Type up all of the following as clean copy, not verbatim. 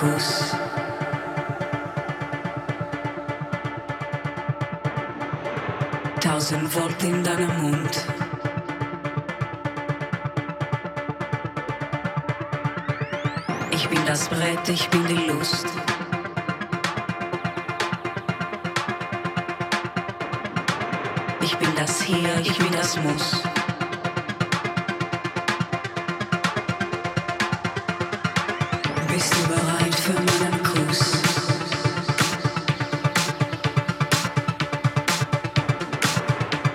cross. Tausend Worte in deinem Mund. Ich bin das Brett, ich bin die Lust. Ich bin das Hier, ich bin das Muss. Bist du bereit für meinen Kuss?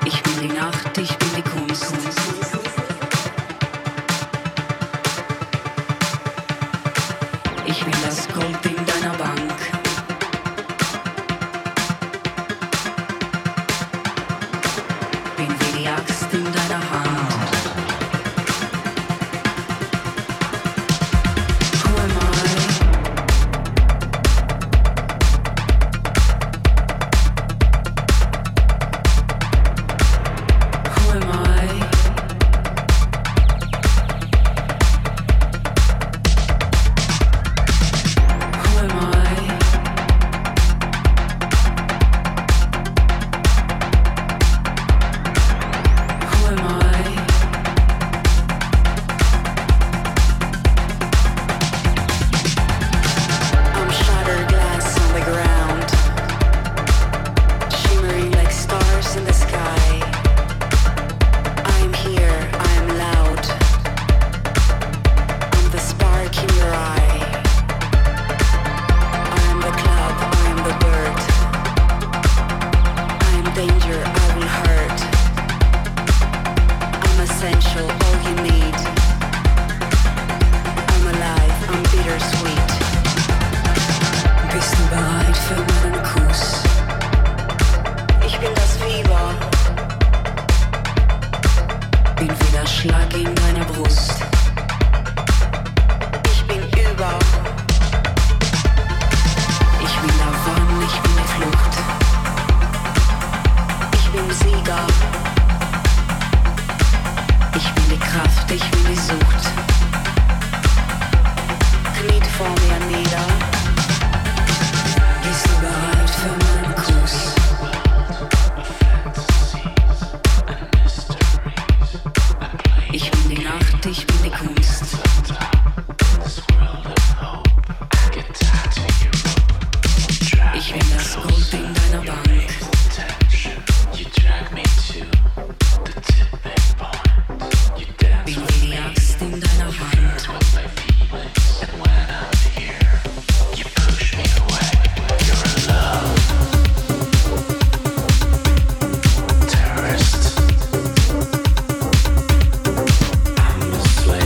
Ich bin die Nacht, ich bin die Kunst. Ich bin das Gold in deiner Bank. Bin wie die Axt in deiner Hand. Slave.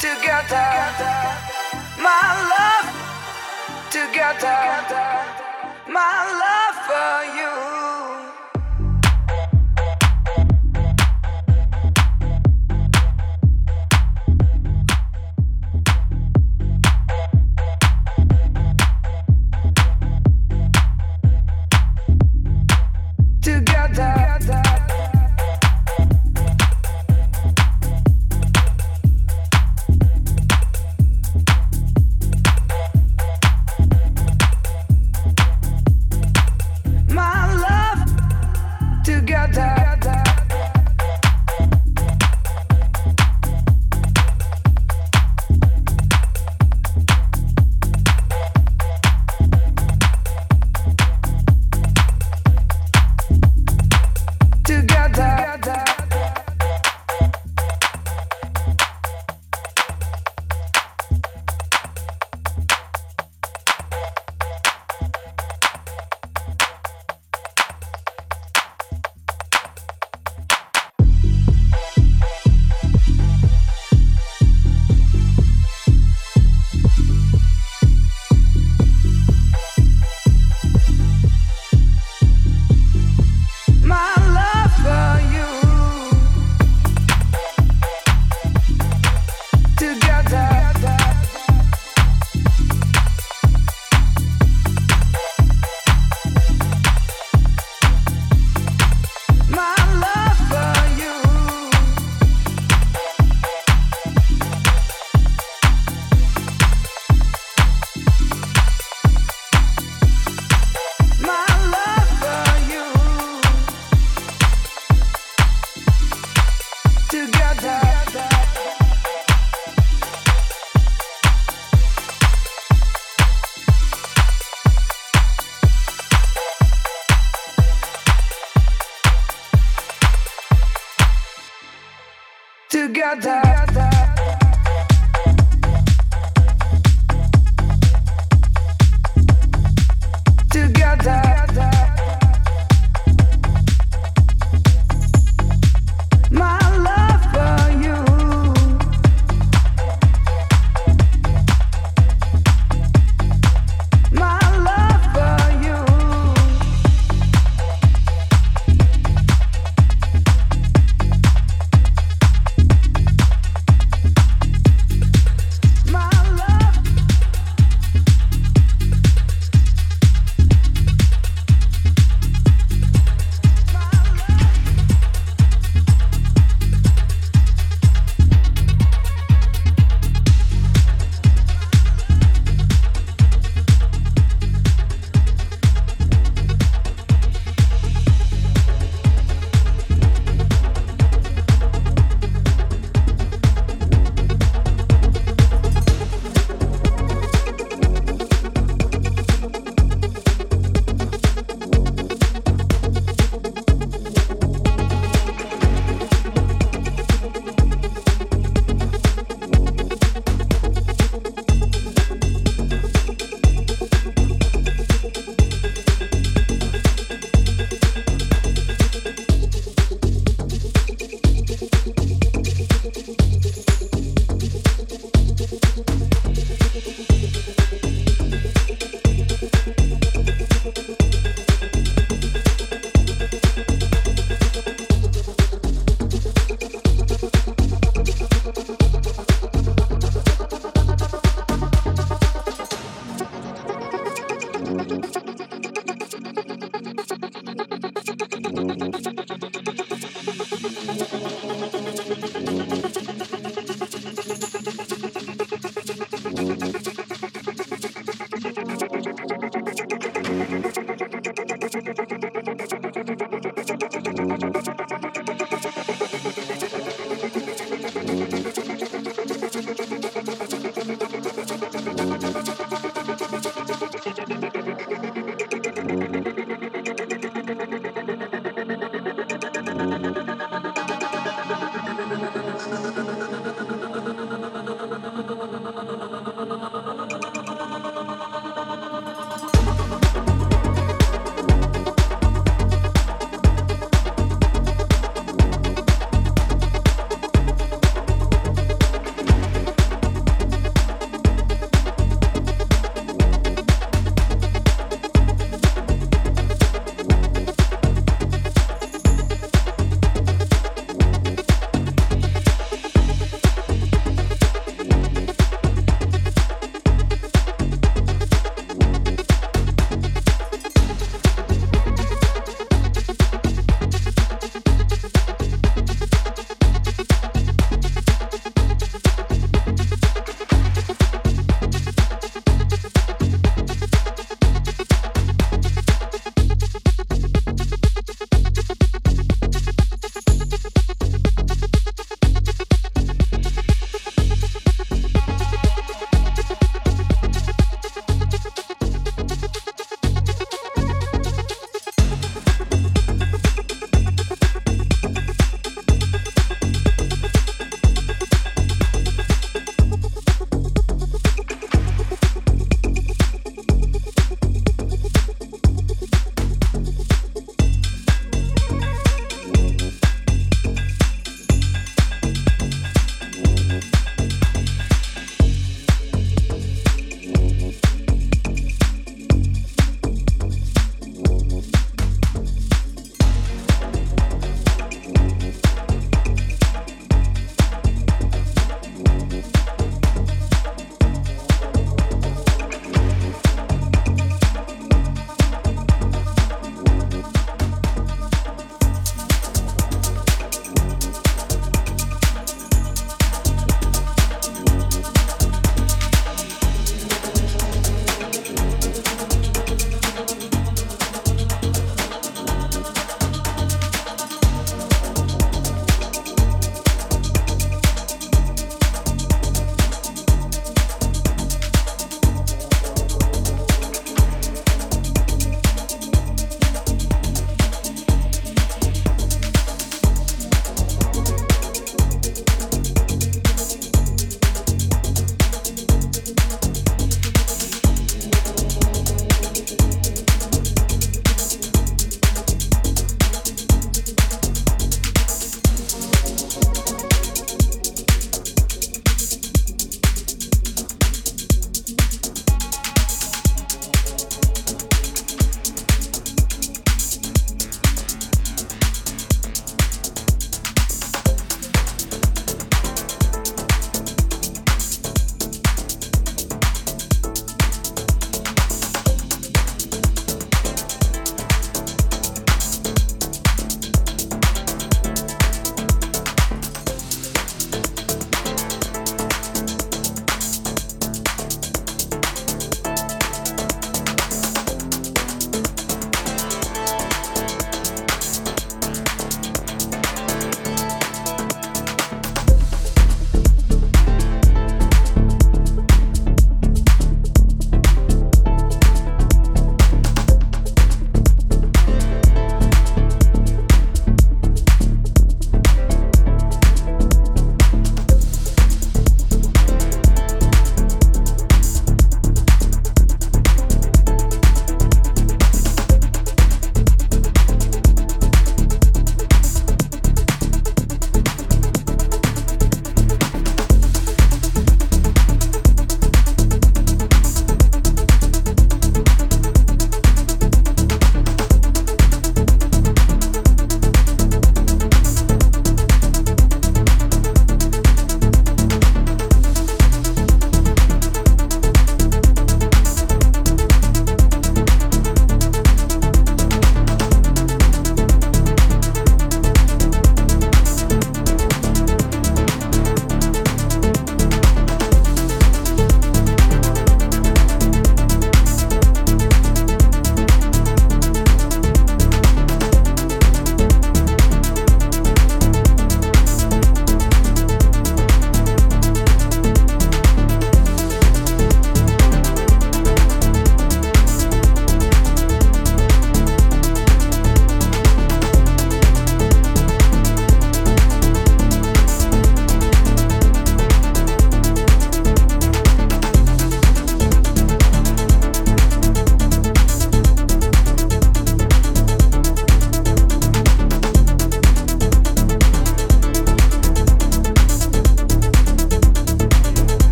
together, my love, together, my love for you. Together, together, my love for you. My love for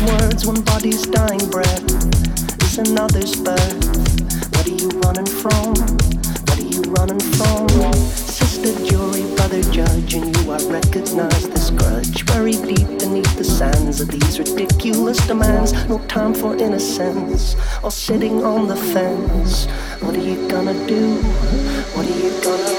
wasted words, one body's dying breath is another's birth. What are you running from? What are you running from? Sister jury, brother judge, and you are recognized this grudge buried deep beneath the sands of these ridiculous demands. No time for innocence or sitting on the fence. What are you gonna do? What are you gonna do?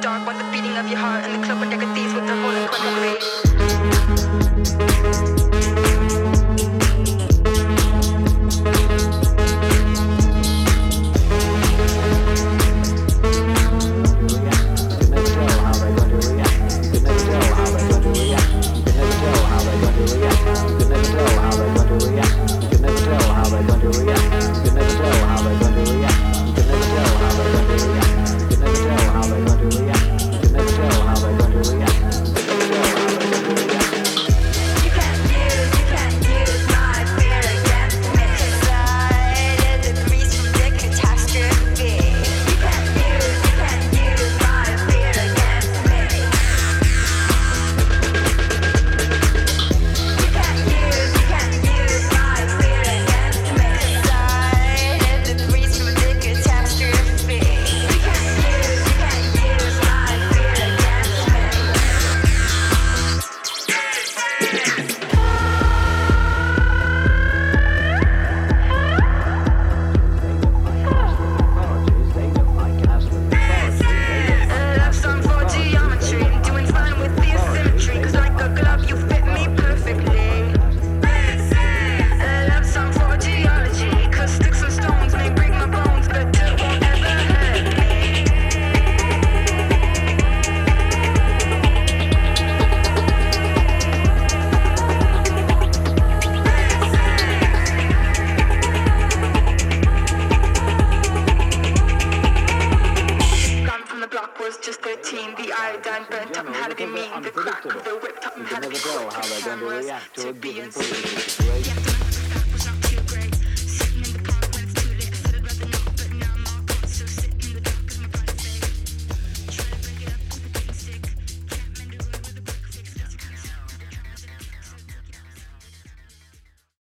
dark, watch the beating of your heart in the club like a thief with the hole in the grave. How they're going to react to a given police situation.